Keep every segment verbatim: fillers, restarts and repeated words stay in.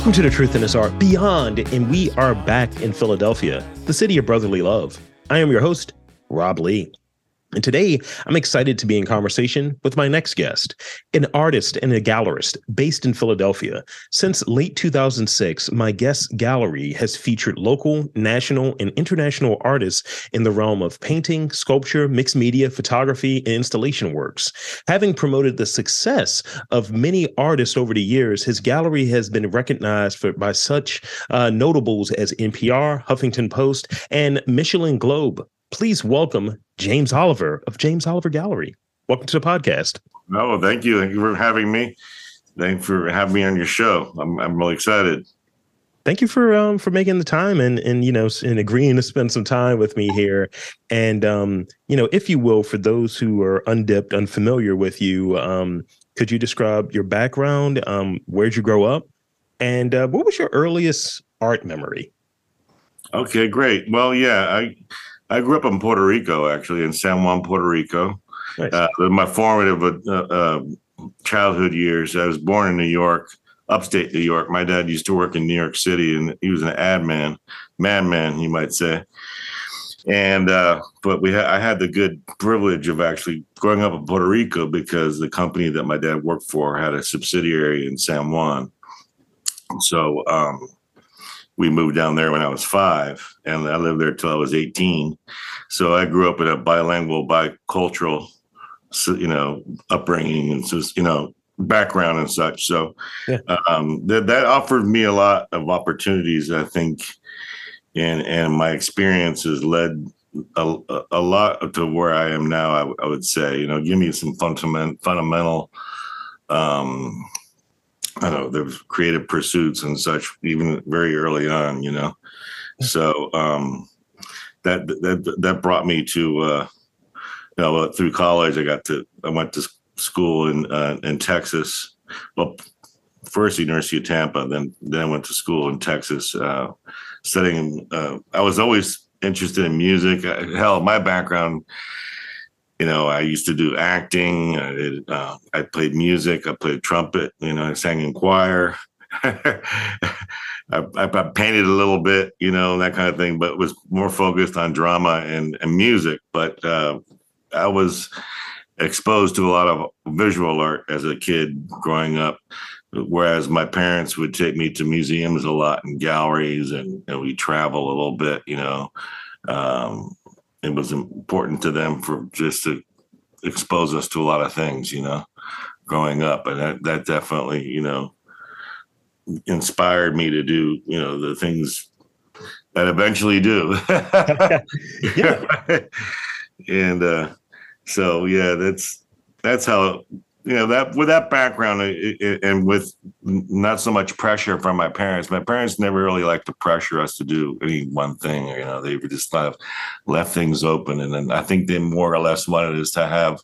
Welcome to The Truth in This Art Beyond, and we are back in Philadelphia, the city of brotherly love. I am your host, Rob Lee. And today, I'm excited to be in conversation with my next guest, an artist and a gallerist based in Philadelphia. Since late two thousand six, my guest's gallery has featured local, national, and international artists in the realm of painting, sculpture, mixed media, photography, and installation works. Having promoted the success of many artists over the years, his gallery has been recognized for, by such uh, notables as N P R, Huffington Post, and Michelin Globe. Please welcome James Oliver of James Oliver Gallery. Welcome to the podcast. No, thank you. Thank you for having me. Thank you for having me on your show. I'm I'm really excited. Thank you for um for making the time and and you know and agreeing to spend some time with me here. And um you know if you will, for those who are undipped, unfamiliar with you, um could you describe your background? Um, where'd you grow up? And uh, what was your earliest art memory? Okay, great. Well, yeah, I. I grew up in Puerto Rico, actually, in San Juan, Puerto Rico. Nice. Uh, my formative uh, uh, childhood years, I was born in New York, upstate New York. My dad used to work in New York City, and he was an ad man, madman, you might say. And uh, but we, ha- I had the good privilege of actually growing up in Puerto Rico because the company that my dad worked for had a subsidiary in San Juan. So um, we moved down there when I was five. And I lived there till I was eighteen. So I grew up in a bilingual, bicultural, you know, upbringing and just, you know, background and such. So yeah. um, that that offered me a lot of opportunities, I think, and and my experiences led a, a lot to where I am now. I, I would say, you know, give me some fundament, fundamental, um, I don't know, there's creative pursuits and such, even very early on, you know. So um, that that that brought me to, uh, you know, through college. I got to I went to school in uh, in Texas. Well, first the University of Tampa, then then I went to school in Texas, uh, studying. Uh, I was always interested in music. Hell, my background, you know, I used to do acting. I, uh, I played music. I played trumpet. You know, I sang in choir. I, I painted a little bit, you know, that kind of thing, but was more focused on drama and, and music. But uh, I was exposed to a lot of visual art as a kid growing up, whereas my parents would take me to museums a lot and galleries, and, and we travel a little bit, you know. Um, it was important to them for just to expose us to a lot of things, you know, growing up. And that, that definitely, you know, inspired me to do, you know, the things that eventually do. Yeah. And uh, so, yeah, that's, that's how, you know, that with that background it, it, and with not so much pressure from my parents, my parents never really liked to pressure us to do any one thing, you know, they were just kind of left things open. And then I think they more or less wanted us to have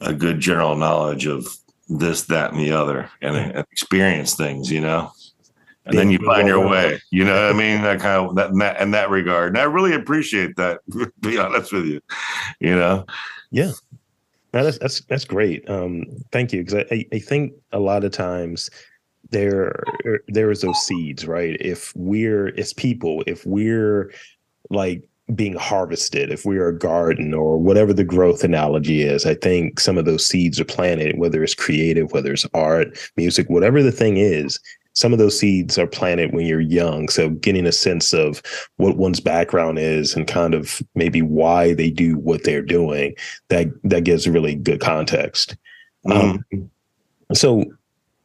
a good general knowledge of this, that, and the other, and, and experience things, you know, and then you find your way, you know what I mean? That kind of, that, that, in that regard. And I really appreciate that, to be honest with you, you know? Yeah. No, that's, that's, that's great. Um, thank you. Cause I, I think a lot of times there, there is those seeds, right? If we're, as people, if we're like, being harvested, if we are a garden or whatever the growth analogy is, I think some of those seeds are planted, whether it's creative, whether it's art, music, whatever the thing is, some of those seeds are planted when you're young. So getting a sense of what one's background is and kind of maybe why they do what they're doing, that, that gives really good context. Mm. Um, so,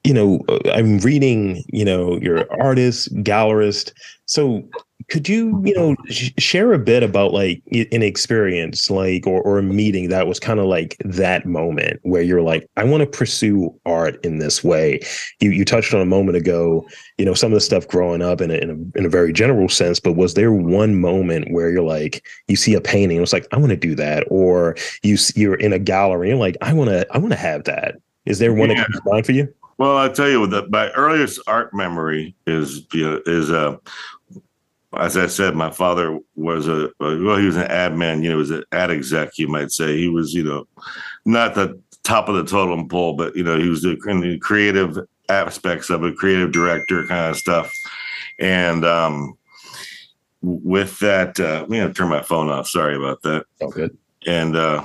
you know, I'm reading, you know, you're an artist, gallerist. So could you, you know, sh- share a bit about like an experience like or, or a meeting that was kind of like that moment where you're like, I want to pursue art in this way. You you touched on a moment ago, you know, some of the stuff growing up in a, in a, in a very general sense. But was there one moment where you're like, you see a painting, it was like, I want to do that. Or you, you're in a gallery and like, I want to I want to have that. Is there one yeah. that comes to mind for you? Well, I'll tell you, the, my earliest art memory is, you know, is a uh, as I said, my father was a, well, he was an ad man, you know, he was an ad exec, you might say. He was, you know, not the top of the totem pole, but, you know, he was in the creative aspects of it, creative director kind of stuff. And um, with that, uh, we have to turn my phone off. Sorry about that. Oh, good. And uh,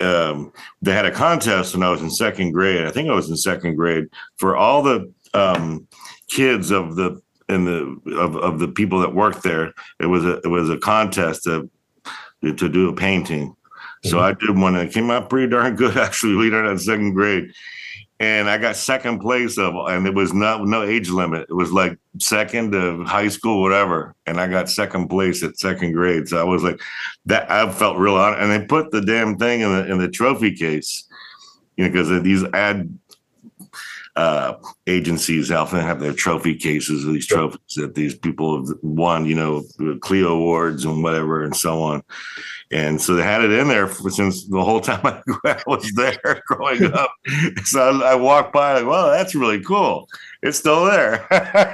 um, they had a contest when I was in second grade. I think I was in second grade for all the um, kids of the and the of, of the people that worked there. It was a it was a contest to to do a painting. So I did one that came out pretty darn good, actually, we did it in second grade. And I got second place of, and it was not no age limit. It was like second to high school, whatever. And I got second place at second grade. So I was like, that I felt real honored. And they put the damn thing in the in the trophy case, you know, because these ad uh, agencies often have their trophy cases of these trophies that these people have won, you know, Clio Awards and whatever and so on. And so they had it in there for, since the whole time I was there growing up. So I, I walked by like, wow, that's really cool. It's still there.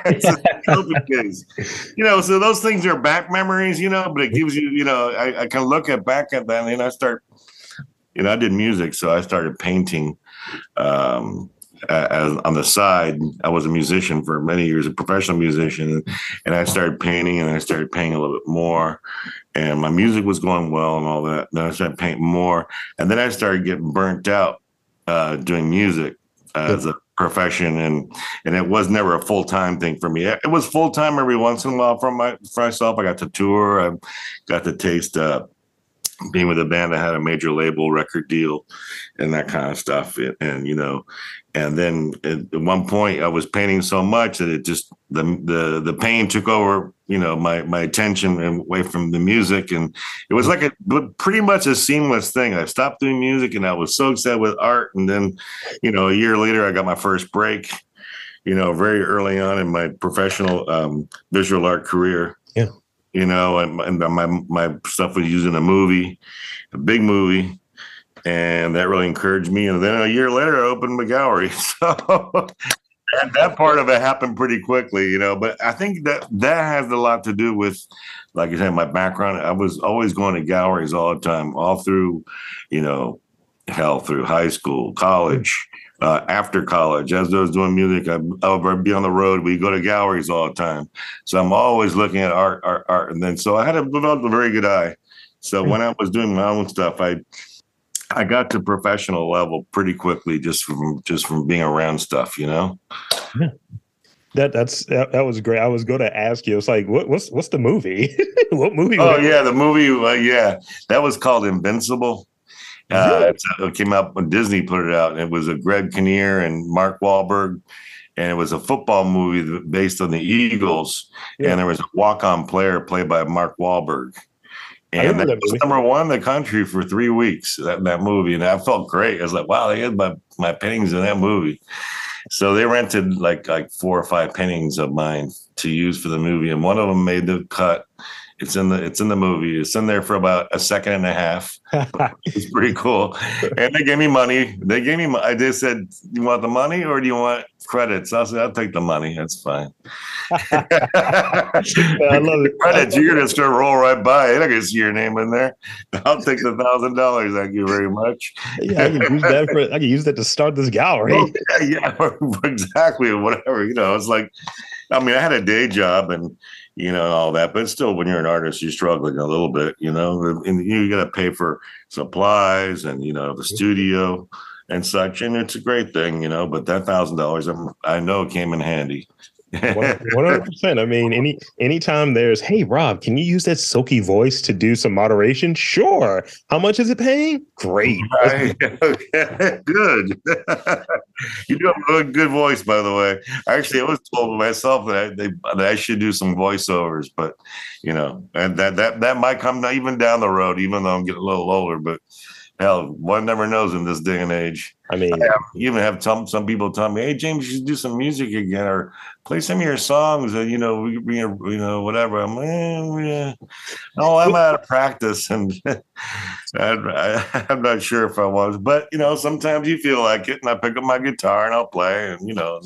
It's a trophy case. You know, so those things are back memories, you know, but it gives you, you know, I, I can look at back at that. And then I start, you know, I did music. So I started painting um, as, on the side. I was a musician for many years, a professional musician. And I started painting and I started painting a little bit more. And my music was going well and all that. Then I started painting more. And then I started getting burnt out uh, doing music as a profession. And and it was never a full-time thing for me. It was full-time every once in a while for, my, for myself. I got to tour. I got to taste uh, being with a band that had a major label record deal and that kind of stuff. And, and you know, and then at one point I was painting so much that it just, the the the pain took over, you know, my my attention away from the music. And it was like a pretty much a seamless thing. I stopped doing music and I was so upset with art. And then, you know, a year later, I got my first break, you know, very early on in my professional um, visual art career. Yeah. You know, and, and my, my stuff was used in a movie, a big movie. And that really encouraged me. And then a year later, I opened my gallery. So... And that part of it happened pretty quickly, you know, but I think that that has a lot to do with, like I said, my background. I was always going to galleries all the time, all through, you know, hell, through high school, college, uh, after college. As I was doing music, I, I'd be on the road. We'd go to galleries all the time. So I'm always looking at art, art, art. And then so I had a, a very good eye. So when I was doing my own stuff, I I got to professional level pretty quickly, just from just from being around stuff, you know. Yeah. That that's that, that was great. I was going to ask you. It's like, what what's what's the movie? What movie? Oh yeah, the movie. Uh, yeah, that was called Invincible. Uh, yeah. it's, it came out when Disney put it out. It was a Greg Kinnear and Mark Wahlberg, and it was a football movie based on the Eagles. Yeah. And there was a walk-on player played by Mark Wahlberg. And that, that was number one in the country for three weeks, that, that movie. And I felt great. I was like, wow, they had my, my paintings in that movie. So they rented like like four or five paintings of mine to use for the movie. And one of them made the cut. It's in the it's in the movie. It's in there for about a second and a half. It's pretty cool. And they gave me money. They gave me I just said, you want the money or do you want credits? I said, I'll take the money. That's fine. I love it. Credits, you're going to just roll right by. I guess your name in there. I'll take the one thousand dollars. Thank you very much. Yeah, I can use that for, I can use that to start this gallery. Oh, yeah, yeah, exactly. Whatever. You know, it's like, I mean, I had a day job and, you know, and all that, but still, when you're an artist, you're struggling a little bit, you know, and you got to pay for supplies and, you know, the studio and such. And it's a great thing, you know, but that thousand dollars I know came in handy. one hundred percent. I mean, any anytime there's, hey, Rob, can you use that silky voice to do some moderation? Sure. How much is it paying? Great. Right. Okay. Good. You do a good voice, by the way. Actually, I was told myself that I, they, that I should do some voiceovers, but, you know, and that, that, that might come even down the road, even though I'm getting a little older, but hell, one never knows in this day and age. I mean, I have, even have some, some people tell me, "Hey, James, you should do some music again, or play some of your songs." And you know, we, we you know, whatever. I'm like, eh, yeah. "Oh, I'm out of practice," and I, I, I'm not sure if I was, but you know, sometimes you feel like it, and I pick up my guitar and I'll play, and you know,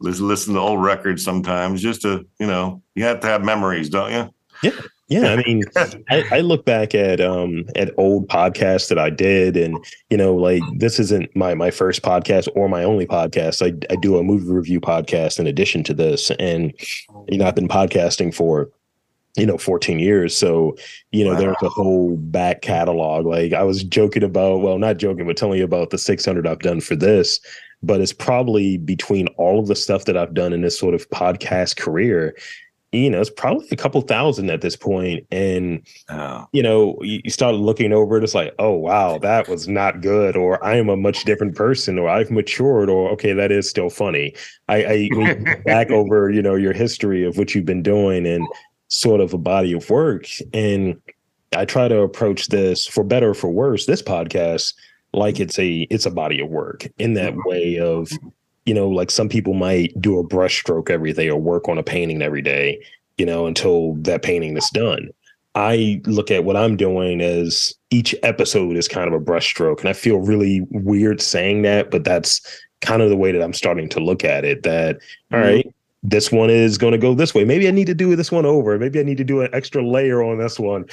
listen, listen to old records sometimes, just to you know, you have to have memories, don't you? Yeah. Yeah. I mean, I, I look back at um at old podcasts that I did, and, you know, like, this isn't my my first podcast or my only podcast. I, I do a movie review podcast in addition to this. And, you know, I've been podcasting for, you know, fourteen years. So, you know, wow. There's a whole back catalog. Like, I was joking about, well, not joking, but telling you about the six hundred I've done for this. But it's probably between all of the stuff that I've done in this sort of podcast career, you know, it's probably a couple thousand at this point. And, oh. you know, you, you start looking over it. It's like, oh, wow, that was not good. Or I am a much different person, or I've matured, or, OK, that is still funny. I, I we go back over, you know, your history of what you've been doing and sort of a body of work. And I try to approach this, for better or for worse, this podcast, like it's a it's a body of work, in that way of, you know, like, some people might do a brush stroke every day or work on a painting every day, you know, until that painting is done. I look at what I'm doing as each episode is kind of a brush stroke. And I feel really weird saying that, but that's kind of the way that I'm starting to look at it, that, all right, this one is going to go this way. Maybe I need to do this one over. Maybe I need to do an extra layer on this one.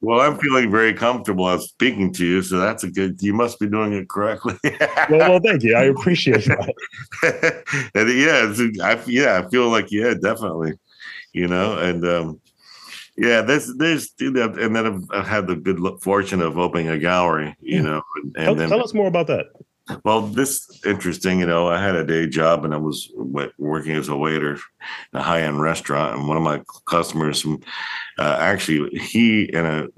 Well, I'm feeling very comfortable on speaking to you, so that's a good. You must be doing it correctly. well, well, thank you. I appreciate that. and yeah, it's, I, yeah, I feel like yeah, definitely. You know, and um, yeah, there's there's and then I've, I've had the good fortune of opening a gallery. You know, and, and tell, then, tell us more about that. Well, this interesting, you know, I had a day job and I was working as a waiter in a high-end restaurant. And one of my customers, uh, actually, he and a,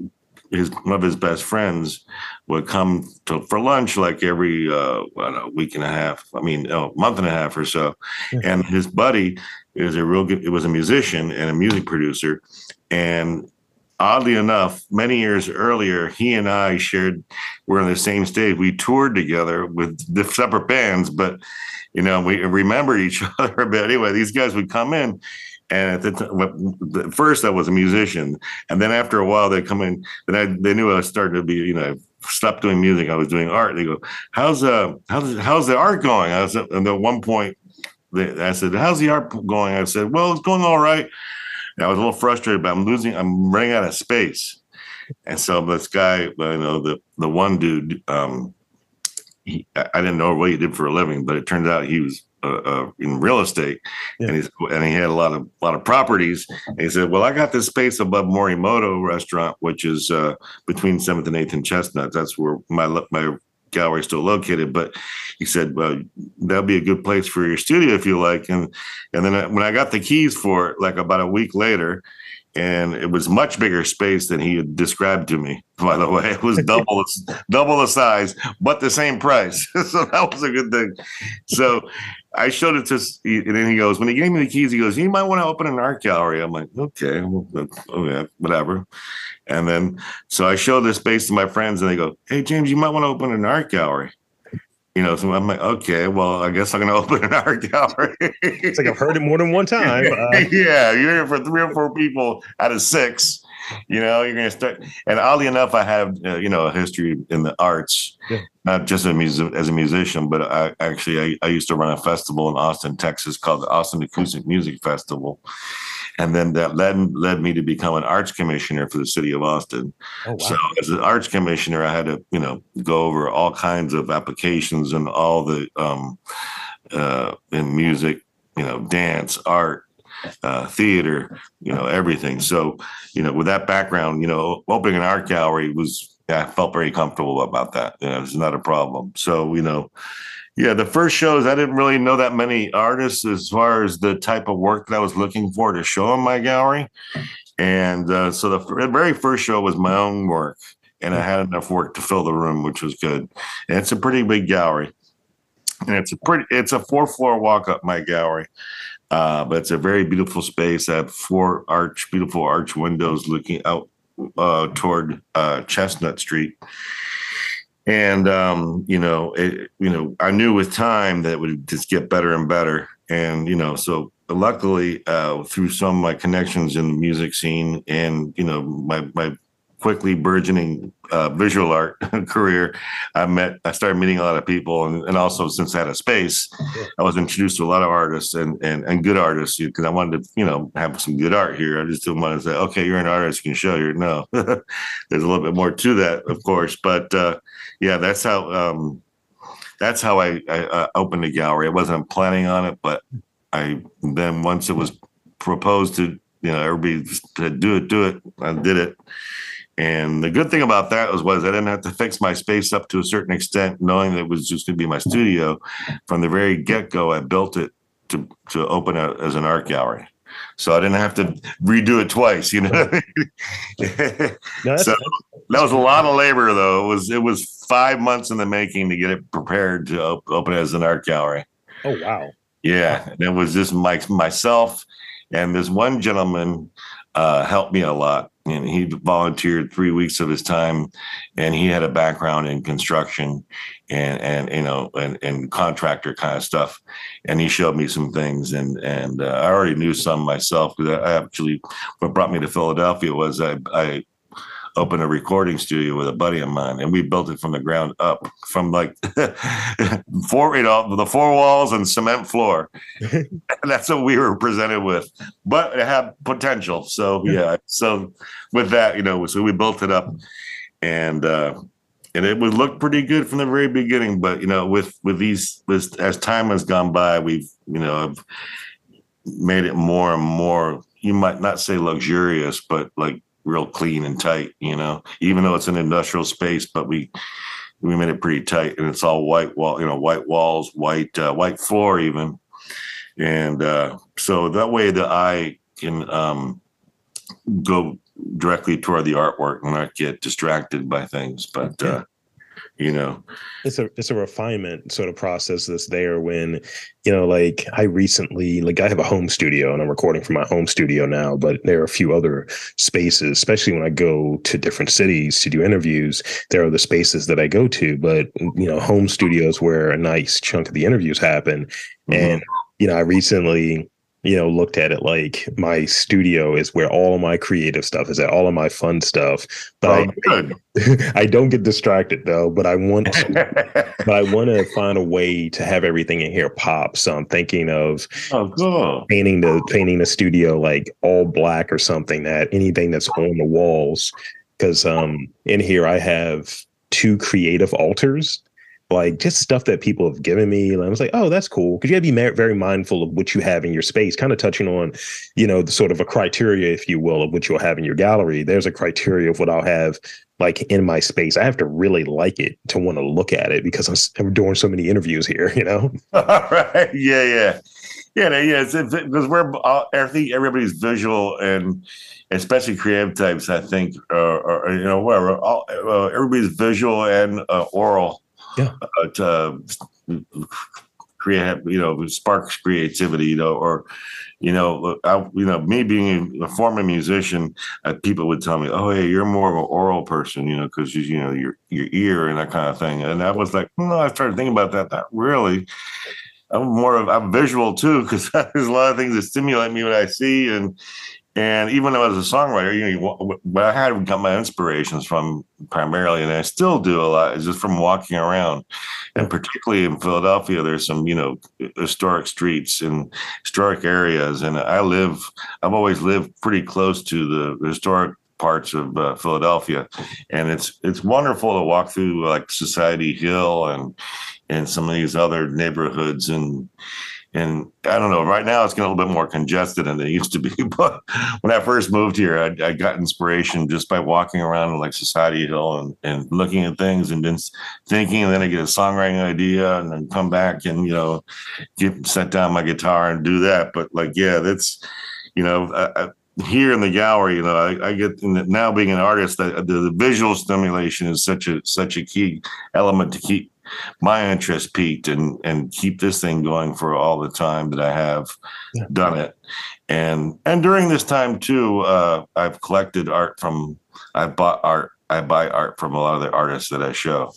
his one of his best friends would come to, for lunch like every uh, know, week and a half. I mean, a month and a half or so. Mm-hmm. And his buddy is a real good, it was a musician and a music producer. And oddly enough, many years earlier, he and I shared, we're on the same stage. We toured together with separate bands, but, you know, we remembered each other. But anyway, these guys would come in. And at the t- first, I was a musician. And then after a while, they come in. And I, they knew I was starting to be, you know, stopped doing music. I was doing art. They go, how's, uh, how's, how's the art going? I was, and at one point, they, I said, how's the art going? I said, well, it's going all right. I was a little frustrated, but I'm losing. I'm running out of space, and so this guy, you know, the the one dude, um, he, I didn't know what he did for a living, but it turned out he was uh, uh, in real estate, yeah. and he's and he had a lot of lot of properties. And he said, "Well, I got this space above Morimoto Restaurant, which is uh, between Seventh and Eighth and Chestnut. That's where my my gallery is still located." But he said, well, that'll be a good place for your studio if you like. And and then I, when I got the keys for it, like about a week later, and it was much bigger space than he had described to me, by the way. It was double double the size, but the same price. So that was a good thing. So I showed it to, and then he goes, when he gave me the keys, he goes, you might want to open an art gallery. I'm like, okay, okay, whatever. And then, so I showed this space to my friends, and they go, hey, James, you might want to open an art gallery. You know, so I'm like, okay, well, I guess I'm going to open an art gallery. It's like I've heard it more than one time. Uh, yeah, you're here for three or four people out of six. You know, you're going to start. And oddly enough, I have, uh, you know, a history in the arts, yeah. not just a music, as a musician, but I actually I, I used to run a festival in Austin, Texas called the Austin Acoustic Music Festival. And then that led, led me to become an arts commissioner for the city of Austin. Oh, wow. So as an arts commissioner, I had to, you know, go over all kinds of applications and all the um, uh, in music, you know, dance, art, uh, theater, you know, everything. So, you know, with that background, you know, opening an art gallery was, yeah, I felt very comfortable about that. You know, it's not a problem. So, you know, yeah, the first shows, I didn't really know that many artists as far as the type of work that I was looking for to show in my gallery. And uh, so the very first show was my own work, and I had enough work to fill the room, which was good. And it's a pretty big gallery, and it's a pretty, it's a four floor walk up my gallery. Uh, but it's a very beautiful space. I have four arch, beautiful arch windows looking out uh, toward uh, Chestnut Street. And, um, you know, it, you know, I knew with time that it would just get better and better. And, you know, so luckily uh, through some of my connections in the music scene and, you know, my, my quickly burgeoning uh, visual art career, I met, I started meeting a lot of people. And, and also since I had a space, I was introduced to a lot of artists and, and, and good artists, because I wanted to, you know, have some good art here. I just didn't want to say, okay, you're an artist, you can show your, no, there's a little bit more to that, of course. But uh, yeah, that's how, um, that's how I, I uh, opened the gallery. I wasn't planning on it, but I, then once it was proposed to, you know, everybody said, do it, do it. I did it. And the good thing about that was, was I didn't have to fix my space up to a certain extent, knowing that it was just going to be my studio. From the very get-go, I built it to, to open it as an art gallery. So I didn't have to redo it twice, you know. No, so that was a lot of labor, though. It was it was five months in the making to get it prepared to op- open it as an art gallery. Oh, wow. Yeah, and it was just my, myself and this one gentleman uh, helped me a lot. And he volunteered three weeks of his time, and he had a background in construction and, and you know, and, and contractor kind of stuff. And he showed me some things, and and uh, I already knew some myself, because I actually, what brought me to Philadelphia was I, I opened a recording studio with a buddy of mine, and we built it from the ground up, from like four, you know, the four walls and cement floor. And that's what we were presented with, but it had potential. So yeah, so with that, you know, so we built it up, and uh, and it would look pretty good from the very beginning. But you know, with with these, with, as time has gone by, we've you know have made it more and more. You might not say luxurious, but like, real clean and tight, you know, even though it's an industrial space, but we, we made it pretty tight, and it's all white wall, you know, white walls, white, uh, white floor even. And, uh, so that way the eye can, um, go directly toward the artwork and not get distracted by things. But, uh, you know, it's a it's a refinement sort of process that's there when, you know, like I recently, like I have a home studio and I'm recording from my home studio now, but there are a few other spaces, especially when I go to different cities to do interviews, there are the spaces that I go to, but, you know, home studios where a nice chunk of the interviews happen. Mm-hmm. And, you know, I recently, you know, looked at it like my studio is where all of my creative stuff is at, all of my fun stuff. But oh, I, I don't get distracted though, but I want to, but I want to find a way to have everything in here pop. So I'm thinking of oh, cool. painting the painting the studio like all black or something, that anything that's on the walls. Because um in here I have two creative altars, like just stuff that people have given me. And I was like, oh, that's cool. Because you got to be very mindful of what you have in your space, kind of touching on, you know, the sort of a criteria, if you will, of what you'll have in your gallery. There's a criteria of what I'll have like in my space. I have to really like it to want to look at it, because I'm doing so many interviews here, you know? All right. Yeah, yeah. Yeah, yeah, because we're all, I think everybody's visual, and especially creative types, I think, or, you know, whatever, all, uh, everybody's visual and uh, oral. Yeah, uh, to create, you know, sparks creativity, you know, or, you know, I, you know, me being a former musician, uh, people would tell me, "Oh, hey, you're more of an oral person," you know, because you, you know, your your ear and that kind of thing. And I was like, no, I started thinking about that. Not really. I'm more of I'm visual too, because there's a lot of things that stimulate me when I see, and and even though I was a songwriter, you know, what I had got my inspirations from primarily, and I still do a lot, is just from walking around. And particularly in Philadelphia, there's some, you know, historic streets and historic areas. And I live, I've always lived pretty close to the historic parts of uh, Philadelphia. And it's it's wonderful to walk through like Society Hill and and some of these other neighborhoods. And And I don't know, right now it's getting a little bit more congested than it used to be. But when I first moved here, I, I got inspiration just by walking around in like Society Hill and, and looking at things and then thinking, and then I get a songwriting idea and then come back and, you know, get set down my guitar and do that. But like, yeah, that's, you know, I, I, here in the gallery, you know, I, I get in the, now being an artist, the, the, the visual stimulation is such a such a key element to keep my interest peaked and and keep this thing going for all the time that I have yeah. done it. And and during this time too, uh, I've collected art from, I bought art, I buy art from a lot of the artists that I show.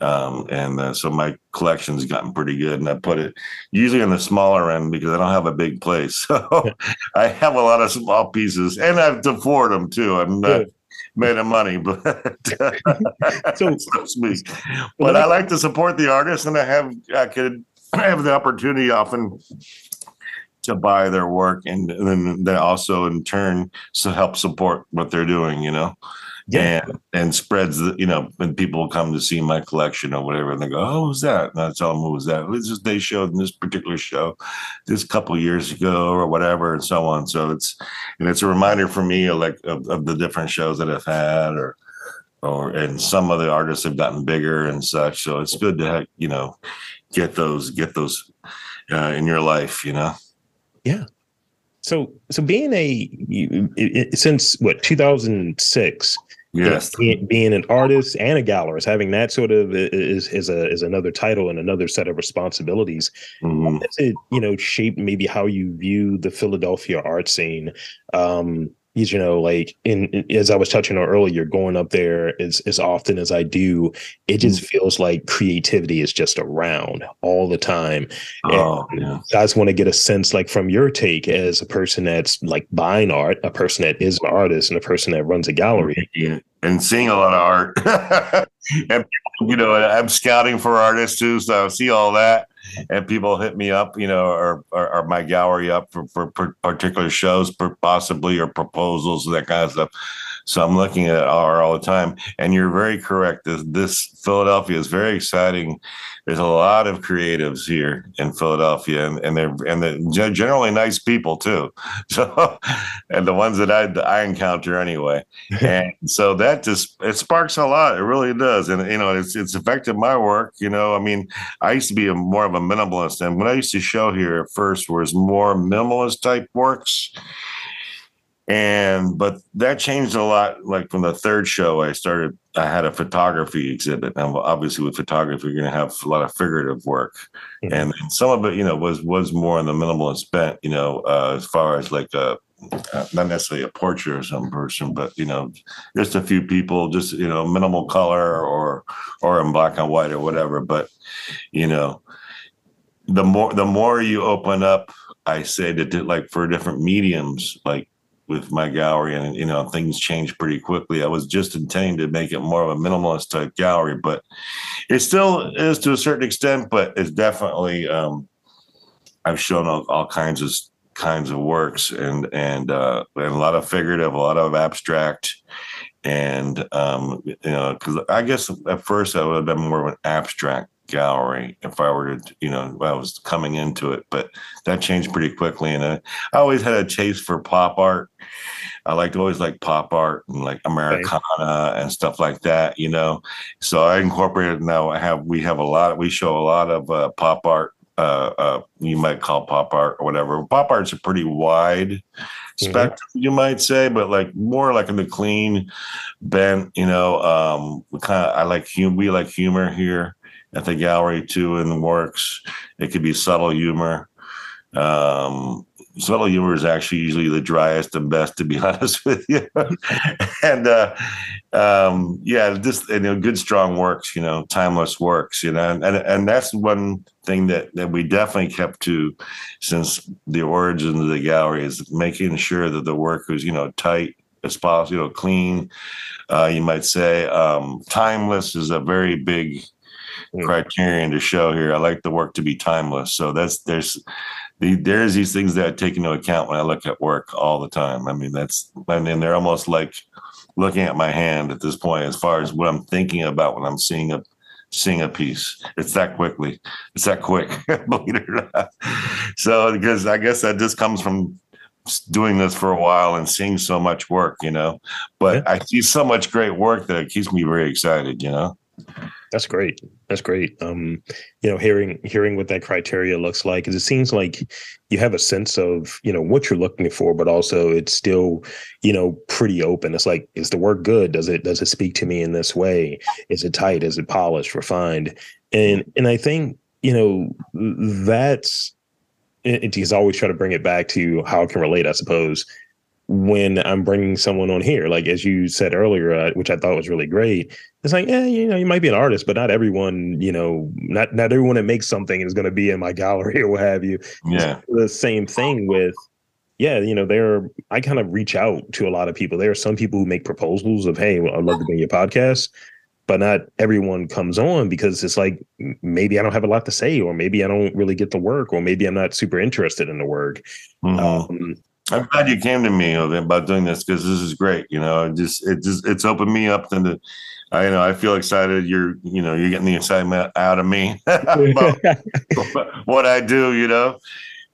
Um, and uh, so my collection's gotten pretty good, and I put it usually on the smaller end because I don't have a big place. So I have a lot of small pieces, and I've devoured them too. I'm not, made of money, but so, so to speak. But I like to support the artists, and I have I could have the opportunity often to buy their work, and then they also in turn so help support what they're doing, you know. Yeah. And and spreads the, you know, when people come to see my collection or whatever, and they go, "Oh, who's that?" And I tell them, "Who was that?" Well, just, they showed in this particular show this couple years ago or whatever, and so on. So it's and it's a reminder for me, of like of, of the different shows that I've had, or or and some of the artists have gotten bigger and such. So it's good to have, you know, get those get those uh, in your life, you know. Yeah. So so being a you, it, since what two thousand six. Yes, being, being an artist and a gallerist, having that sort of is is a is another title and another set of responsibilities. Mm-hmm. Does it, you know, shape maybe how you view the Philadelphia art scene? Um, you know, like in, in as I was touching on earlier, going up there as as often as I do, it just mm-hmm. feels like creativity is just around all the time. Oh, and yeah. I just want to get a sense, like from your take as a person that's like buying art, a person that is an artist, and a person that runs a gallery. Yeah. And seeing a lot of art, and you know, I'm scouting for artists too, so I see all that, and people hit me up, you know, or or, or my gallery up for, for, for particular shows, possibly, or proposals, that kind of stuff. So I'm looking at art all the time, and you're very correct. This, this Philadelphia is very exciting. There's a lot of creatives here in Philadelphia, and, and they're and they're generally nice people too. So, and the ones that I, I encounter anyway, and so that just it sparks a lot. It really does, and you know, it's it's affected my work. You know, I mean, I used to be a, more of a minimalist, and what I used to show here at first was more minimalist type works. And but that changed a lot. Like from the third show, I started. I had a photography exhibit, and obviously with photography, you're going to have a lot of figurative work, mm-hmm. and, and some of it, you know, was was more in the minimalist bent. You know, uh, as far as like a not necessarily a portrait or some person, but you know, just a few people, just you know, minimal color or or in black and white or whatever. But you know, the more the more you open up, I say that like for different mediums, like. With my gallery, and you know, things changed pretty quickly. I was just intending to make it more of a minimalist type gallery, but it still is to a certain extent. But it's definitely um, I've shown all, all kinds of kinds of works, and and uh, and a lot of figurative, a lot of abstract, and um, you know, because I guess at first I would have been more of an abstract gallery if I were to, you know, I was coming into it, but that changed pretty quickly. And I, I always had a taste for pop art. I liked always like pop art and like Americana right. and stuff like that, you know. So I incorporated now. I have we have a lot. We show a lot of uh, pop art. Uh, uh, you might call pop art or whatever. Pop art's a pretty wide spectrum, mm-hmm. you might say, but like more like in the clean bent, you know. Um, kind of I like hum- we like humor here. At the gallery too, in the works, it could be subtle humor. Um, subtle humor is actually usually the driest and best, to be honest with you. and uh, um, yeah, just you know, good strong works, you know, timeless works, you know, and and, and that's one thing that, that we definitely kept to since the origins of the gallery is making sure that the work was, you know, tight as possible, you know, clean. Uh, you might say um, timeless is a very big. Criterion to show here. I like the work to be timeless. So that's there's the, there's these things that I take into account when I look at work all the time. I mean, that's I mean, they're almost like looking at my hand at this point as far as what I'm thinking about when I'm seeing a seeing a piece. It's that quickly. It's that quick. Believe it or not. So because I guess that just comes from doing this for a while and seeing so much work, you know. But yeah. I see so much great work that it keeps me very excited, you know. That's great. That's great. Um, you know, hearing hearing what that criteria looks like, is it seems like you have a sense of, you know, what you're looking for, but also it's still, you know, pretty open. It's like, is the work good? Does it does it speak to me in this way? Is it tight? Is it polished, refined? And and I think, you know, that's it. He's always trying to bring it back to how it can relate, I suppose. When I'm bringing someone on here, like as you said earlier, uh, which I thought was really great, it's like, yeah, you know, you might be an artist, but not everyone, you know, not not everyone that makes something is going to be in my gallery or what have you. Yeah, it's the same thing with yeah, you know, there I kind of reach out to a lot of people. There are some people who make proposals of, hey, well, I'd love to be on your podcast, but not everyone comes on because it's like, maybe I don't have a lot to say, or maybe I don't really get the work, or maybe I'm not super interested in the work. Mm-hmm. Um, I'm glad you came to me about doing this, because this is great. You know, just it just it's opened me up to the, I you know I feel excited. You're you know you're getting the excitement out of me about what I do. You know,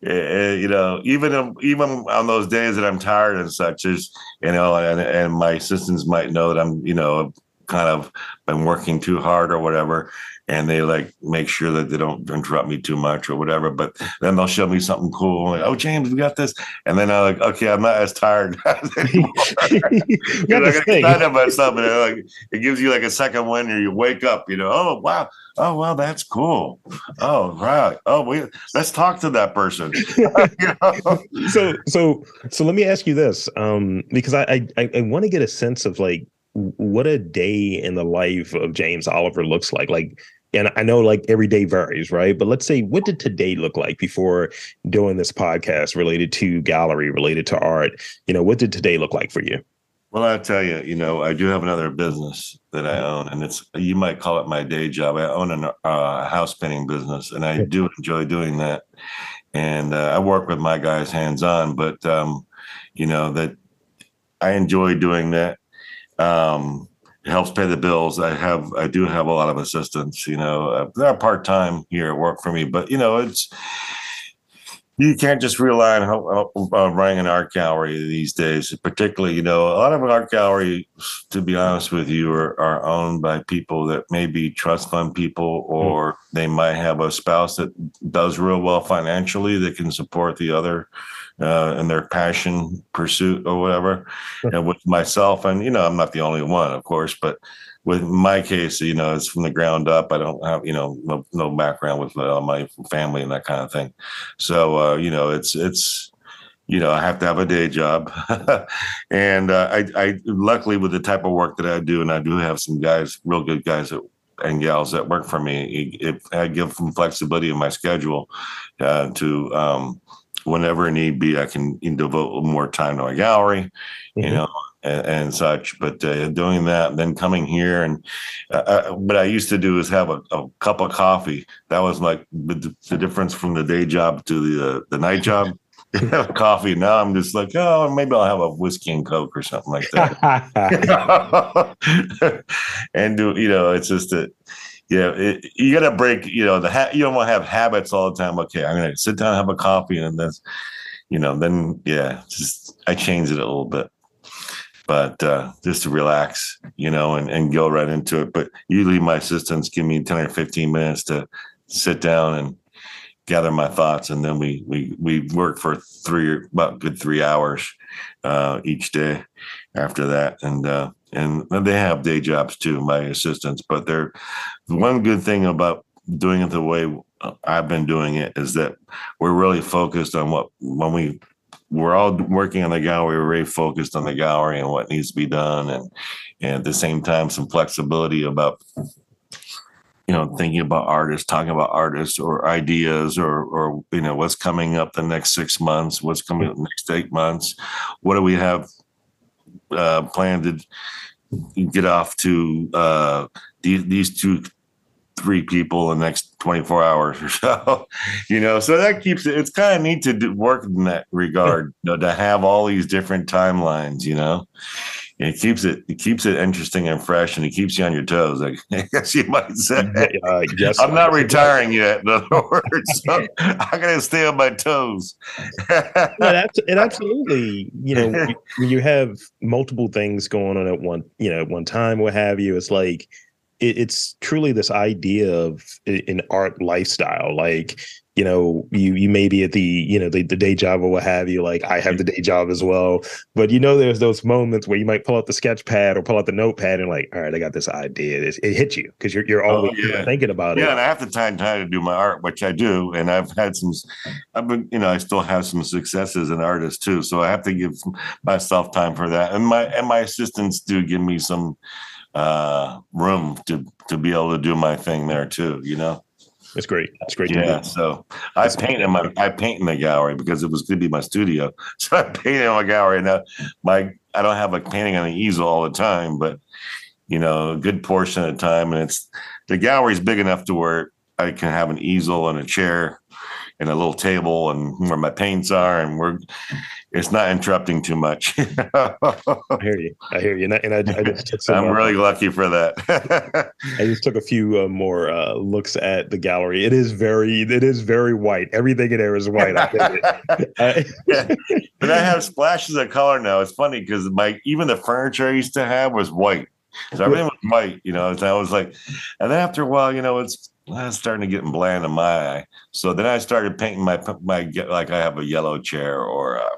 it, you know even even on those days that I'm tired and such, is you know, and, and my assistants might know that I'm you know kind of been working too hard or whatever. And they like make sure that they don't interrupt me too much or whatever. But then they'll show me something cool. I'm like, oh, James, we got this. And then I'm like, okay, I'm not as tired anymore. You know, I get excited about something. Like, it gives you like a second wind, or you wake up. You know, oh wow, oh well, that's cool. Oh right, oh we let's talk to that person. You know? So so so let me ask you this, um, because I I, I want to get a sense of like, what a day in the life of James Oliver looks like. Like, and I know like every day varies, right? But let's say, what did today look like before doing this podcast related to gallery, related to art? You know, what did today look like for you? Well, I'll tell you, you know, I do have another business that I own, and it's, you might call it my day job. I own a uh, house painting business, and I do enjoy doing that. And uh, I work with my guys hands-on, but um, you know, that I enjoy doing that. Um, it helps pay the bills. I have, I do have a lot of assistants, you know, uh, they're part-time here at work for me, but you know, it's, you can't just rely on how, uh, running an art gallery these days, particularly, you know, a lot of art galleries, to be honest with you, are, are owned by people that may be trust fund people, or mm-hmm. they might have a spouse that does real well financially that can support the other Uh, and their passion pursuit or whatever. And with myself, and you know, I'm not the only one, of course, but with my case, you know, it's from the ground up. I don't have, you know, no, no background with uh, my family and that kind of thing. So, uh, you know, it's, it's, you know, I have to have a day job. And uh, I, I, luckily with the type of work that I do, and I do have some guys, real good guys that, and gals that work for me, if I give them flexibility in my schedule uh, to, um, whenever need be, I can devote more time to a gallery, you mm-hmm. know, and, and such. But uh, doing that, then coming here, and uh, I, what I used to do is have a, a cup of coffee. That was like the, the difference from the day job to the uh, the night job. Coffee. Now I'm just like, oh, maybe I'll have a whiskey and Coke or something like that. And do you know? It's just that. Yeah, it, you got to break, you know, the ha- you don't want to have habits all the time. Okay, I'm going to sit down and have a coffee, and then, you know, then, yeah, just I changed it a little bit. But uh, just to relax, you know, and, and go right into it. But usually my assistants give me ten or fifteen minutes to sit down and gather my thoughts. And then we we, we work for three, about good three hours uh, each day after that. And, uh, and they have day jobs too, my assistants, but they're one good thing about doing it the way I've been doing it is that we're really focused on what, when we, we're all working on the gallery, we're very focused on the gallery and what needs to be done. And, and at the same time, some flexibility about, you know, thinking about artists, talking about artists or ideas, or, or, you know, what's coming up the next six months, what's coming up the next eight months, what do we have Uh, planned to get off to uh, these, these two, three people in the next twenty-four hours or so, you know, so that keeps it. It's kind of neat to do, work in that regard, you know, to have all these different timelines, you know, and it keeps it, it keeps it interesting and fresh, and it keeps you on your toes. I guess you might say, uh, yes, I'm not retiring yet. In other words, so I'm going to stay on my toes. Yeah, that's, and absolutely, you know, when you have multiple things going on at one, you know, at one time, what have you, it's like, it's truly this idea of an art lifestyle. Like, you know, you you may be at the, you know, the, the day job or what have you. Like, I have the day job as well. But, you know, there's those moments where you might pull out the sketch pad or pull out the notepad and like, all right, I got this idea. It, it hits you because you're, you're always oh, yeah. thinking about yeah, it. Yeah, and I have the time, time to do my art, which I do. And I've had some, I've been, you know, I still have some success as an artist too. So I have to give myself time for that. And my, and my assistants do give me some, uh room to to be able to do my thing there too, you know. It's great. It's great. Yeah. To so I paint in my I paint in my gallery because it was going to be my studio. So I paint in my gallery now. My I don't have a painting on the easel all the time, but you know, a good portion of the time. And it's the gallery's big enough to where I can have an easel and a chair and a little table and where my paints are, and we're it's not interrupting too much. I hear you. I hear you. And I, and I, I just took some, I'm uh, really lucky for that. I just took a few uh, more uh, looks at the gallery. It is very, it is very white. Everything in there is white. I think it. Yeah. But I have splashes of color now. It's funny because my even the furniture I used to have was white. So everything was white, you know. So I was like, and then after a while, you know, it's it's starting to get bland in my eye. So then I started painting my my like I have a yellow chair or a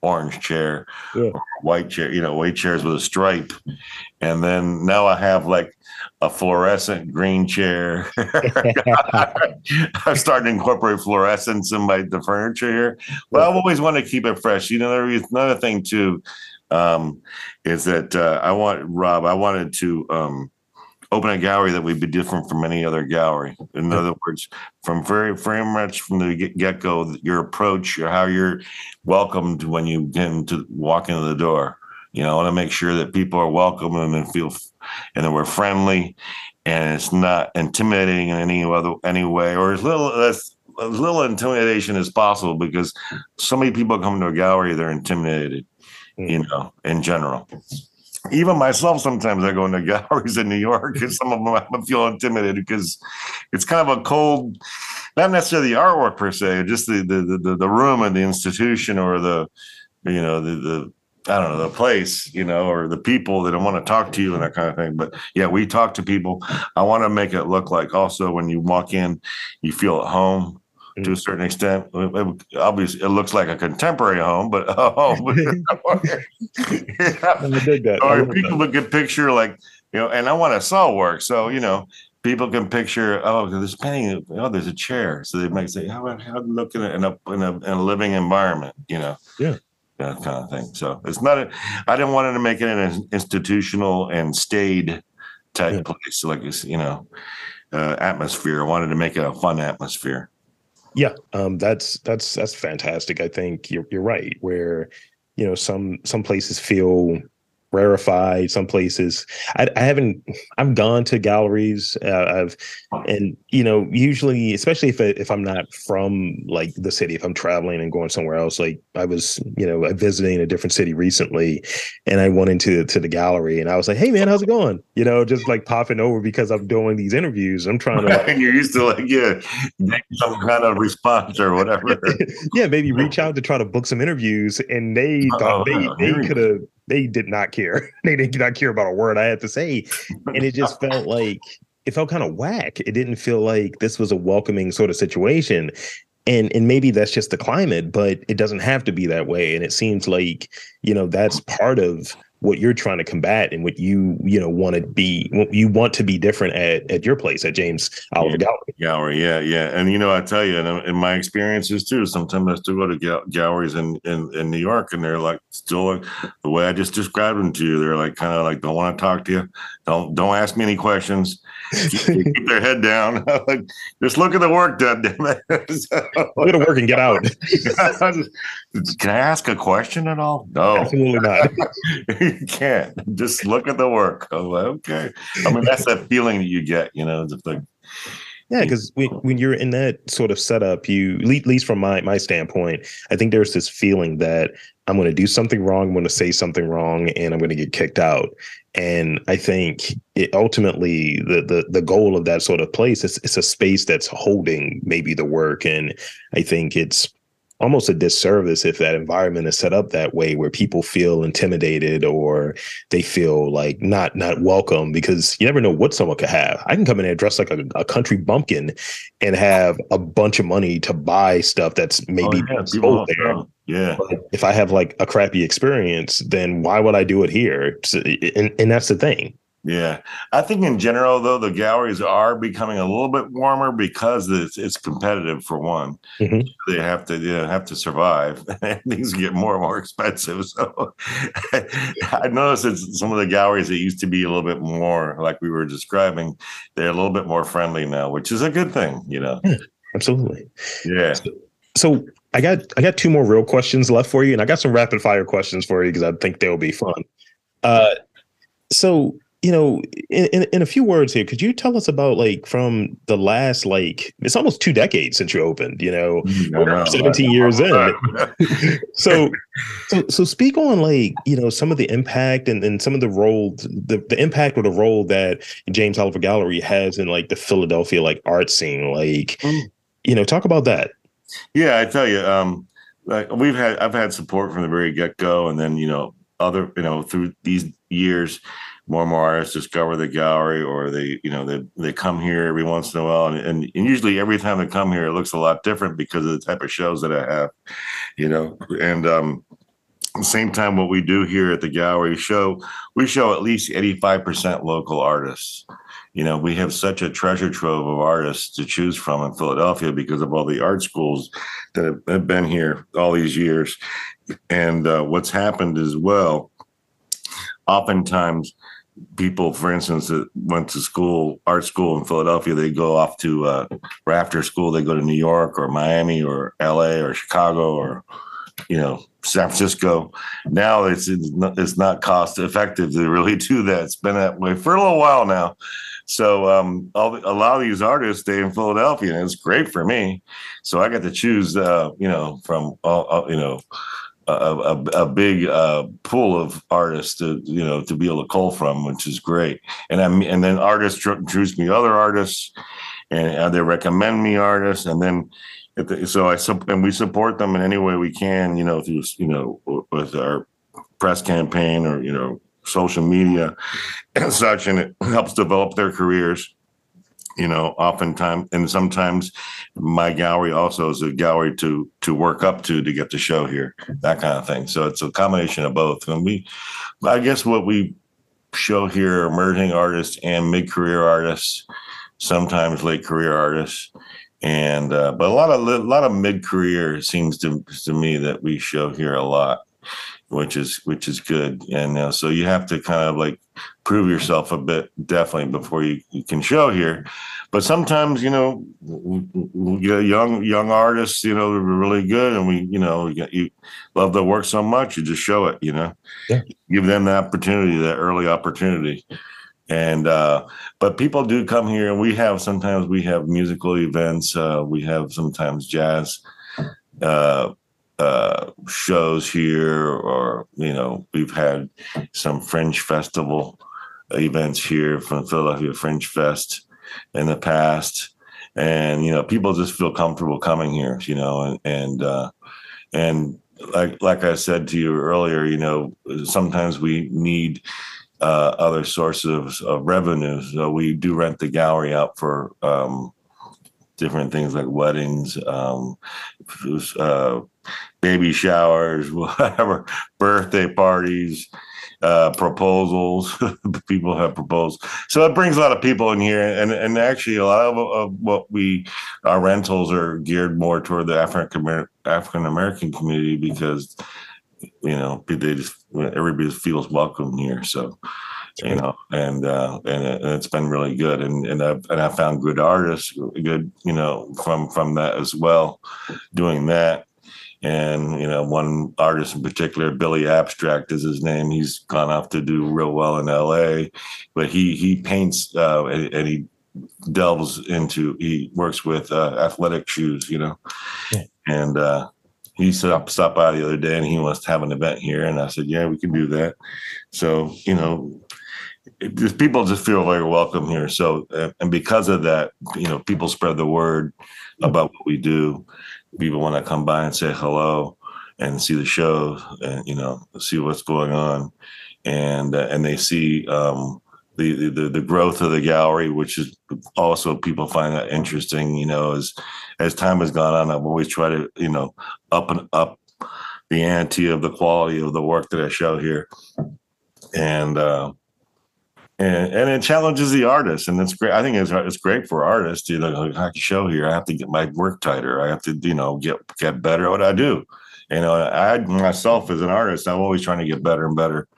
orange chair, yeah. or a white chair, you know, white chairs with a stripe. And then now I have like a fluorescent green chair. I'm starting to incorporate fluorescence in my the furniture here. But I've always wanted to keep it fresh. You know, there is another thing too. Um, is that uh, I want Rob? I wanted to um, open a gallery that would be different from any other gallery. In other words, from very, very much from the get go, your approach, your, how you're welcomed when you get into walk into the door. You know, I want to make sure that people are welcome and then feel and that we're friendly, and it's not intimidating in any other any way, or as little as as little intimidation as possible, because so many people come to a gallery, they're intimidated. You know, in general, even myself, sometimes I go into galleries in New York and some of them I feel intimidated because it's kind of a cold, not necessarily the artwork per se, just the the the, the room and the institution or the, you know, the, the, I don't know, the place, you know, or the people that don't want to talk to you and that kind of thing. But yeah, we talk to people. I want to make it look like also when you walk in, you feel at home. To a certain extent, it, it, obviously, it looks like a contemporary home, but oh, yeah. dig that. Or people that. Can picture, like, you know, and I want to saw work, so you know, people can picture, oh, this painting, oh, there's a chair, so they might say, how would I look in a, in a in a living environment, you know, yeah, that kind of thing. So it's not, a, I didn't want it to make it an institutional and stayed type yeah. place, like it's, you know, uh, atmosphere. I wanted to make it a fun atmosphere. Yeah, um, that's that's that's fantastic. I think you're you're right. Where, you know, some some places feel rarefied. Some places I, I haven't. I've gone to galleries. Uh, I've and you know usually, especially if if I'm not from like the city, if I'm traveling and going somewhere else. Like I was, you know, I visiting a different city recently, and I went into to the gallery and I was like, hey man, how's it going? You know, just like popping over because I'm doing these interviews. I'm trying to. Like, and you're used to like yeah, make some kind of response or whatever. Yeah, maybe reach out to try to book some interviews, and they thought they they could have. They did not care. They did not care about a word I had to say. And it just felt like, it felt kind of whack. It didn't feel like this was a welcoming sort of situation. And and maybe that's just the climate, but it doesn't have to be that way. And it seems like, you know, that's part of what you're trying to combat and what you, you know, want to be, what you want to be different at, at your place, at James Oliver Gallery. Gallery, yeah, yeah. And, you know, I tell you, and in my experiences too, sometimes I still go to ga- galleries in, in, in New York and they're like, still the way I just described them to you, they're like, kind of like, don't want to talk to you. Don't, don't ask me any questions. Keep, keep their head down. Like, just look at the work done. So, look at the work and get out. Can I ask a question at all? No. Absolutely not. You can't. Just look at the work. I'm like, okay. I mean, that's that feeling that you get, you know, just like, yeah, because when, when you're in that sort of setup, you, at least from my my standpoint, I think there's this feeling that I'm going to do something wrong, I'm going to say something wrong, and I'm going to get kicked out. And I think it ultimately the the the goal of that sort of place is it's a space that's holding maybe the work. And I think it's almost a disservice if that environment is set up that way, where people feel intimidated or they feel like not not welcome, because you never know what someone could have. I can come in and dress like a, a country bumpkin and have a bunch of money to buy stuff that's maybe oh, yeah, sold there. Know. Yeah. But if I have like a crappy experience, then why would I do it here? And, and that's the thing. Yeah. I think in general, though, the galleries are becoming a little bit warmer because it's, it's competitive, for one. Mm-hmm. They have to you know, have to survive. Things get more and more expensive. So I noticed that some of the galleries that used to be a little bit more, like we were describing, they're a little bit more friendly now, which is a good thing, you know. Yeah, absolutely. Yeah. So, so I got I got two more real questions left for you, and I got some rapid fire questions for you because I think they'll be fun. Uh, so... You know, in, in in a few words here, could you tell us about, like, from the last, like, it's almost two decades since you opened, you know, no, no, seventeen no, years no. in. so, so so speak on, like, you know, some of the impact and, and some of the role, the, the impact or the role that James Oliver Gallery has in, like, the Philadelphia, like, art scene. Like, mm. you know, talk about that. Yeah, I tell you, um, like, we've had, I've had support from the very get-go, and then, you know, other, you know, through these years, more and more artists discover the gallery, or they, you know, they they come here every once in a while. And, and, and usually every time they come here, it looks a lot different because of the type of shows that I have, you know. And um, at the same time, what we do here at the gallery show, we show at least eighty-five percent local artists. You know, we have such a treasure trove of artists to choose from in Philadelphia because of all the art schools that have been here all these years. And uh, what's happened as well, oftentimes, people, for instance, that went to school, art school in Philadelphia, they go off to uh, or after school, they go to New York or Miami or L A or Chicago or, you know, San Francisco. Now it's it's not cost effective to really do that. It's been that way for a little while now. So um, all, a lot of these artists stay in Philadelphia, and it's great for me. So I got to choose, uh, you know, from all, all you know. A, a, a big uh, pool of artists to, you know, to be able to cull from, which is great. And I and then artists introduce me other artists, and they recommend me artists, and then if they, so I and we support them in any way we can, you know, through you know with our press campaign or you know social media and such, and it helps develop their careers. You know, oftentimes, and sometimes my gallery also is a gallery to to work up to to get the show here, that kind of thing. So it's a combination of both. And we, I guess, what we show here are emerging artists and mid-career artists, sometimes late-career artists, and uh, but a lot of a lot of mid-career seems to to me that we show here a lot, which is which is good. And uh, so you have to kind of like prove yourself a bit, definitely, before you, you can show here. But sometimes, you know, young young artists, you know, they're really good, and we, you know, you love their work so much, you just show it, you know. Yeah. Give them the opportunity, that early opportunity. And uh, but people do come here, and we have sometimes we have musical events, uh, we have sometimes jazz Uh, Uh, shows here, or you know, we've had some Fringe Festival events here from Philadelphia Fringe Fest in the past, and you know, people just feel comfortable coming here, you know, and and uh, and like like I said to you earlier, you know, sometimes we need uh, other sources of revenue, so we do rent the gallery out for um, different things like weddings, um, uh, baby showers, whatever, birthday parties, uh, proposals. People have proposals, so it brings a lot of people in here. And and actually, a lot of, of what we our rentals are geared more toward the African African American community because you know they just everybody feels welcome here. So you know, and uh, and it's been really good. And and I and I found good artists, good you know from from that as well, doing that. And, you know, one artist in particular, Billy Abstract is his name. He's gone off to do real well in L A, but he he paints uh, and, and he delves into, he works with uh, athletic shoes, you know, yeah. and uh, he stopped, stopped by the other day and he wants to have an event here. And I said, yeah, we can do that. So, you know, it just, people just feel very welcome here. So, uh, and because of that, you know, people spread the word about what we do. People want to come by and say hello and see the show and, you know, see what's going on. And uh, and they see um, the, the the growth of the gallery, which is also people find that interesting, you know, as as time has gone on. I've always tried to, you know, up and up the ante of the quality of the work that I show here. And uh, And, and it challenges the artist, and it's great. I think it's it's great for artists. You know, like, I can show here. I have to get my work tighter. I have to, you know, get get better at what I do. You know, I myself as an artist, I'm always trying to get better and better.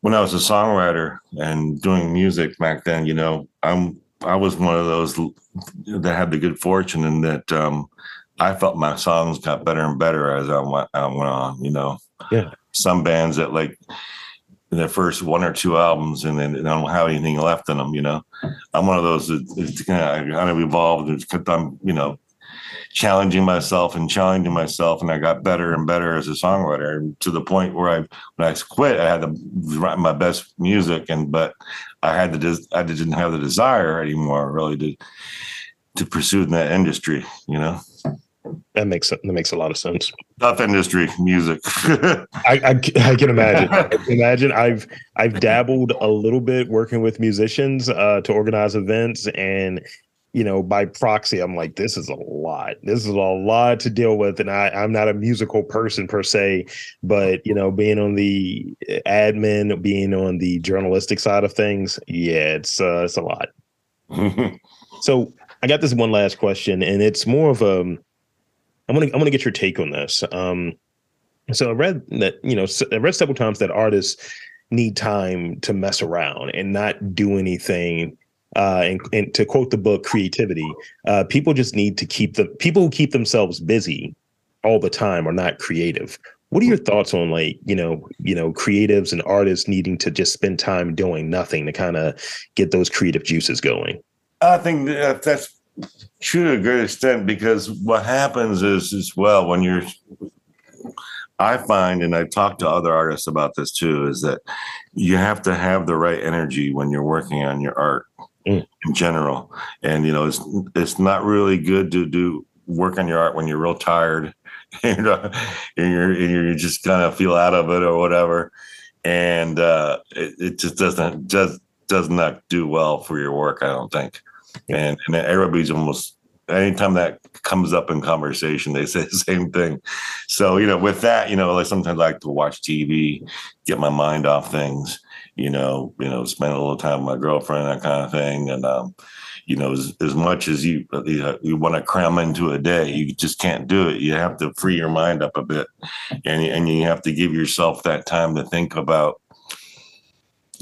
When I was a songwriter and doing music back then, you know, I'm I was one of those that had the good fortune in that um, I felt my songs got better and better as I went, I went on. You know, yeah. Some bands that like. Their first one or two albums, and then I don't have anything left in them. You know, I'm one of those that kind of evolved. It's, I'm, you know, challenging myself and challenging myself, and I got better and better as a songwriter to the point where I, when I quit, I had to write my best music, and but I had the des- I didn't have the desire anymore, really, to to pursue in that industry. You know. That makes that makes a lot of sense. Tough industry, music. I, I, I can imagine. I can imagine. I've I've dabbled a little bit working with musicians uh, to organize events, and you know, by proxy, I'm like, this is a lot. This is a lot to deal with, and I, I'm not a musical person per se, but you know, being on the admin, being on the journalistic side of things, yeah, it's uh, it's a lot. So I got this one last question, and it's more of a. I'm gonna I'm gonna get your take on this. Um, so I read that you know I read several times that artists need time to mess around and not do anything. Uh, and, and to quote the book, creativity. Uh, people just need to keep the people who keep themselves busy all the time are not creative. What are your thoughts on like you know you know creatives and artists needing to just spend time doing nothing to kind of get those creative juices going? I think that that's. True to a great extent, because what happens is as well when you're I find, and I talk to other artists about this too, is that you have to have the right energy when you're working on your art mm. in general. And you know, it's it's not really good to do work on your art when you're real tired and you're and you're just kind of feel out of it or whatever. And uh it, it just doesn't does does not do well for your work, I don't think. And, and everybody's almost anytime that comes up in conversation, they say the same thing. So, you know, with that, you know, like sometimes I like to watch T V, get my mind off things, you know, you know, spend a little time with my girlfriend, that kind of thing. And, um, you know, as, as much as you, you, know, you want to cram into a day, you just can't do it. You have to free your mind up a bit, and, and you have to give yourself that time to think about.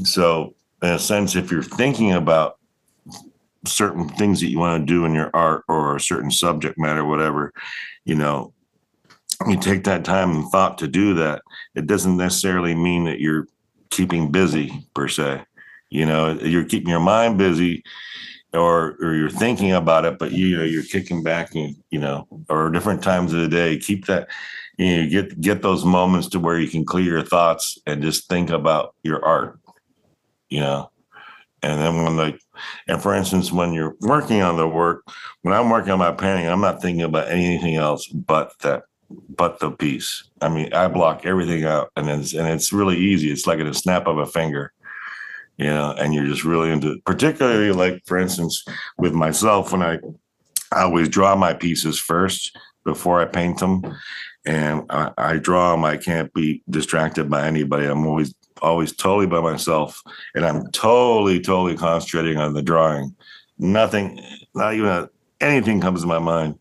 So in a sense, if you're thinking about certain things that you want to do in your art or a certain subject matter, whatever, you know, you take that time and thought to do that. It doesn't necessarily mean that you're keeping busy per se, you know, you're keeping your mind busy or, or you're thinking about it, but you know, you're kicking back and, you know, or different times of the day, keep that, you know, get, get those moments to where you can clear your thoughts and just think about your art, you know? And then when like, and for instance, when you're working on the work, when I'm working on my painting, I'm not thinking about anything else but that, but the piece. I mean, I block everything out, and it's and it's really easy. It's like at a snap of a finger, you know. And you're just really into it. Particularly like for instance, with myself, when I, I always draw my pieces first before I paint them, and I, I draw them. I can't be distracted by anybody. I'm always. always totally by myself, and I'm totally, totally concentrating on the drawing. Nothing, not even a, anything comes to my mind.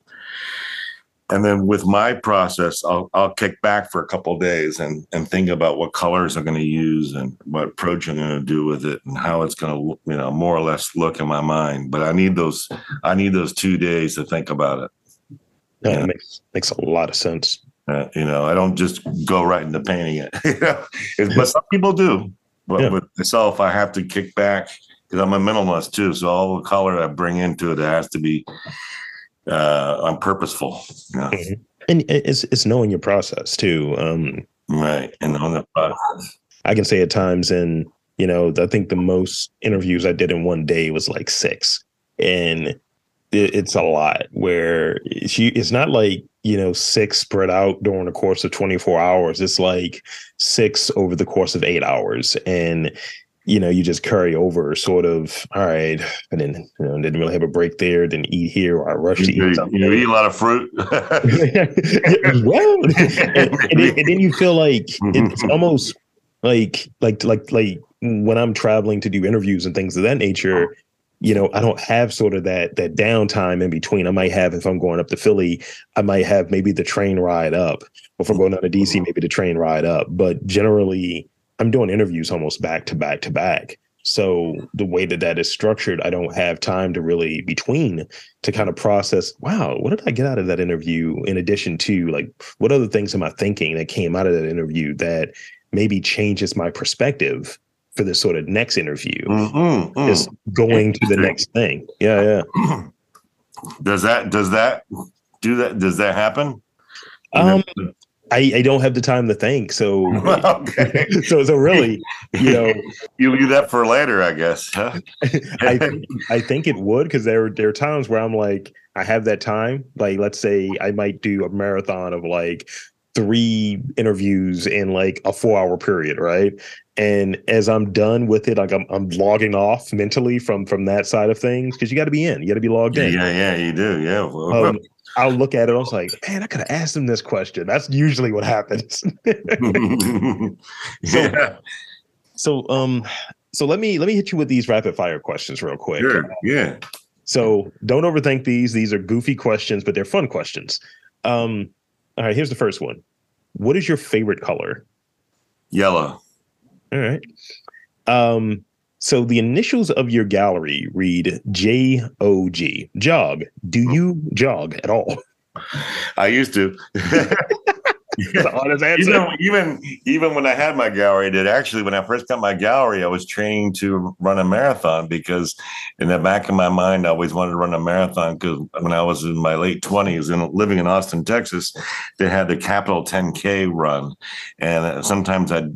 And then with my process, I'll, I'll kick back for a couple of days and, and think about what colors I'm going to use and what approach I'm going to do with it and how it's going to, you know, more or less look in my mind. But I need those, I need those two days to think about it. Yeah, yeah. It makes, makes a lot of sense. Uh, you know, I don't just go right into painting it, but some people do. But yeah. With myself, I have to kick back because I'm a minimalist too. So all the color I bring into it, it has to be uh, I'm purposeful. You know? Mm-hmm. And it's it's knowing your process too. Um, right, and on the process, I can say at times, and you know, I think the most interviews I did in one day was like six, and. It's a lot where she, it's not like, you know, six spread out during the course of twenty-four hours. It's like six over the course of eight hours. And, you know, you just carry over sort of, all right. And then, you know, didn't really have a break there. Didn't eat here. Or I rushed to eat. You, something. You eat a lot of fruit. Well, and, and, then, and then you feel like it's almost like, like, like, like, when I'm traveling to do interviews and things of that nature, you know, I don't have sort of that that downtime in between. I might have, if I'm going up to Philly, I might have maybe the train ride up. Or if I'm going down to D C, maybe the train ride up. But generally, I'm doing interviews almost back to back to back. So the way that that is structured, I don't have time to really between to kind of process, wow, what did I get out of that interview? In addition to, like, what other things am I thinking that came out of that interview that maybe changes my perspective for this sort of next interview, mm-hmm, mm. is going to the next thing. Yeah. Yeah. Does that, does that do that? Does that happen? Um, I, I don't have the time to think. So, okay. so, so really, you know, you leave that for later, I guess. Huh? I, think, I think it would. Cause there, there are times where I'm like, I have that time. Like, let's say I might do a marathon of like three interviews in like a four hour period. Right. And as I'm done with it, like I'm, I'm logging off mentally from, from that side of things. Cause you got to be in, you got to be logged in. Yeah. Yeah, you do. Yeah. Um, I'll look at it. I was like, man, I could have asked him this question. That's usually what happens. yeah. So, so, um, so let me, let me hit you with these rapid fire questions real quick. Sure. Yeah. So don't overthink these. These are goofy questions, but they're fun questions. Um, all right, here's the first one. What is your favorite color? Yellow. All right. Um, so the initials of your gallery read J O G. Jog. Do you jog at all? I used to. That's an honest answer. You know, even, even when I had my gallery, I did. Actually, when I first got my gallery, I was training to run a marathon because in the back of my mind, I always wanted to run a marathon because when I was in my late twenties and living in Austin, Texas, they had the Capital ten K run. And sometimes I'd,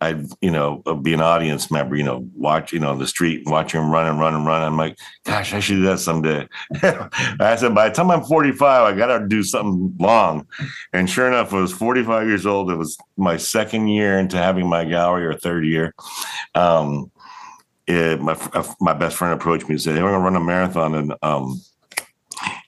I'd, you know, be an audience member, you know, watch, you know, on the street, watching them run and run and run. I'm like, gosh, I should do that someday. I said, by the time I'm forty-five, I got to do something long. And sure enough, I was forty-five years old. It was my second year into having my gallery, or third year. Um, it, my my best friend approached me and said, hey, we're going to run a marathon in, um,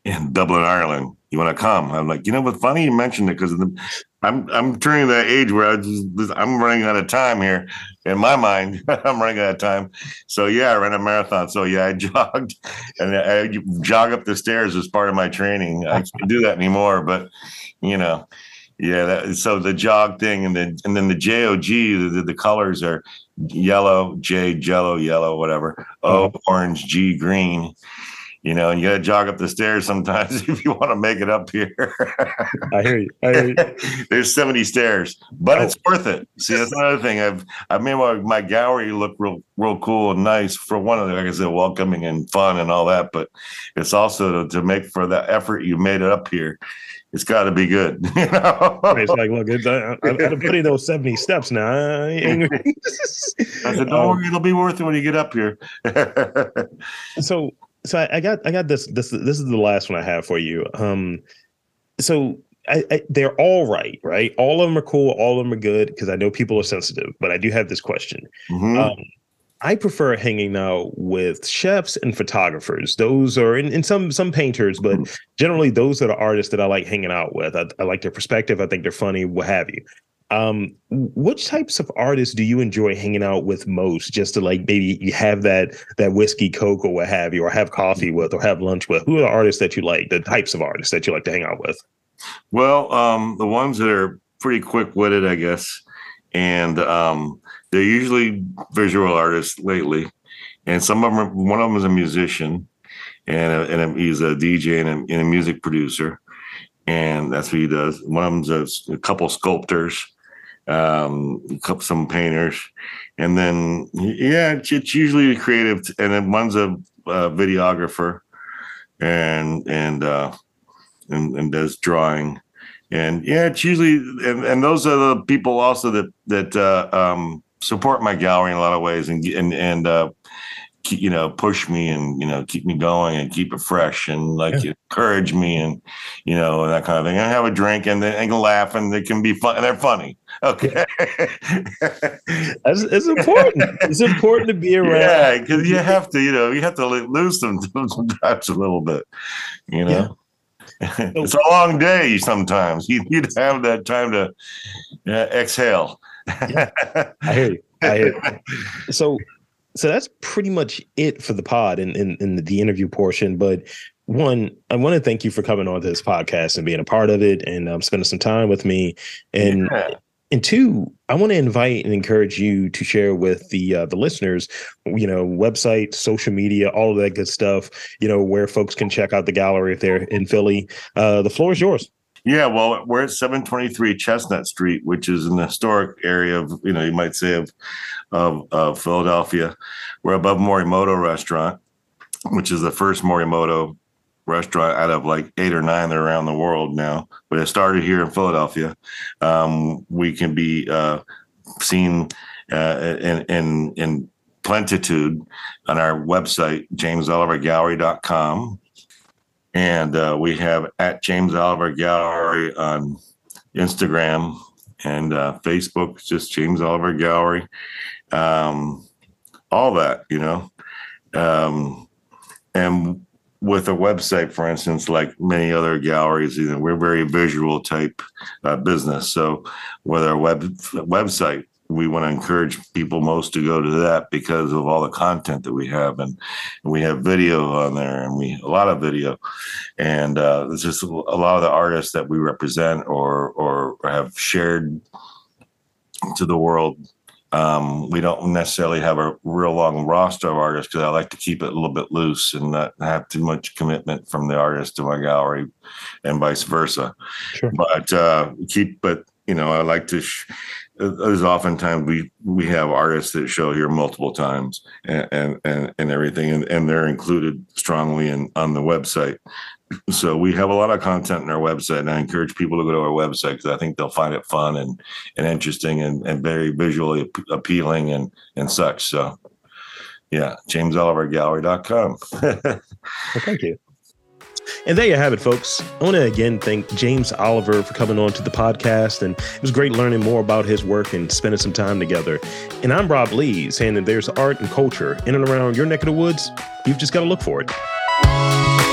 in Dublin, Ireland. You want to come? I'm like, you know what's funny? You mentioned it because of the... I'm I'm turning that age where I just, I'm running out of time here. In my mind, I'm running out of time. So, yeah, I ran a marathon. So, yeah, I jogged. And I, I jog up the stairs as part of my training. I can't do that anymore. But, you know, yeah. That, so, the jog thing. And then and then the J O G, the, the, the colors are yellow, J, jello, yellow, whatever. O, orange, G, green. You know, and you got to jog up the stairs sometimes if you want to make it up here. I hear you. I hear you. There's seventy stairs, but oh. It's worth it. See, that's another thing. I've I made my, my gallery look real, real cool and nice for one of the, like I said, welcoming and fun and all that. But it's also to, to make for the effort you made it up here. It's got to be good. You know? It's like, look, it's, I, I, I'm putting those seventy steps now. I said, don't um, worry, it'll be worth it when you get up here. so. So I got I got this this this is the last one I have for you. Um, so I, I, they're all right, right? All of them are cool. All of them are good because I know people are sensitive. But I do have this question. Mm-hmm. Um, I prefer hanging out with chefs and photographers. Those are and, and some some painters, but mm-hmm. generally those are the artists that I like hanging out with. I, I like their perspective. I think they're funny. What have you? Um, which types of artists do you enjoy hanging out with most, just to like maybe you have that that whiskey, Coke, or what have you, or have coffee with, or have lunch with? Who are the artists that you like, the types of artists that you like to hang out with? Well, um, the ones that are pretty quick-witted, I guess, and um, they're usually visual artists lately, and some of them, are, one of them is a musician, and, a, and a, he's a D J and a, and a music producer, and that's what he does. One of them's a, a couple sculptors. Um, some painters, and then yeah, it's, it's usually creative. And then one's a uh, videographer, and and uh, and and does drawing, and yeah, it's usually and, and those are the people also that that uh, um, support my gallery in a lot of ways, and and and uh, keep, you know, push me and you know keep me going and keep it fresh and like yeah. encourage me and you know and that kind of thing. And have a drink and they and laugh and they can be fun and they're funny. Okay, it's, it's important. It's important to be around. Yeah, because you have to, you know, you have to lose them sometimes a little bit. You know, yeah. It's a long day sometimes. You need to have that time to uh, exhale. Yeah. I hear you. I, so so that's pretty much it for the pod and in, in, in the interview portion. But one, I want to thank you for coming on to this podcast and being a part of it and um, spending some time with me. And yeah. And two, I want to invite and encourage you to share with the uh, the listeners, you know, website, social media, all of that good stuff, you know, where folks can check out the gallery if they're in Philly. Uh, the floor is yours. Yeah, well, we're at seven twenty-three Chestnut Street, which is an historic area of, you know, you might say of, of, of Philadelphia. We're above Morimoto Restaurant, which is the first Morimoto restaurant out of like eight or nine that are around the world now, but it started here in Philadelphia. Um, we can be uh, seen uh, in, in in plentitude on our website, james oliver gallery dot com. And uh, we have at James Oliver Gallery on Instagram and uh, Facebook, just James Oliver Gallery. Um, all that, you know. Um, and with a website, for instance, like many other galleries, you know, we're very visual type uh, business. So with our web website, we want to encourage people most to go to that because of all the content that we have, and, and we have video on there, and we a lot of video, and uh, it's just a lot of the artists that we represent or or have shared to the world. Um, we don't necessarily have a real long roster of artists because I like to keep it a little bit loose and not have too much commitment from the artist to my gallery, and vice versa. Sure. But uh, keep, but you know, I like to. Sh- There's oftentimes we, we have artists that show here multiple times and and, and, and everything, and, and they're included strongly in, on the website. So we have a lot of content on our website, and I encourage people to go to our website because I think they'll find it fun and, and interesting and, and very visually appealing and, and such. So, yeah, james oliver gallery dot com. Well, thank you. And there you have it, folks. I want to again thank James Oliver for coming on to the podcast, and it was great learning more about his work and spending some time together. And I'm Rob Lee, saying that there's art and culture in and around your neck of the woods. You've just got to look for it.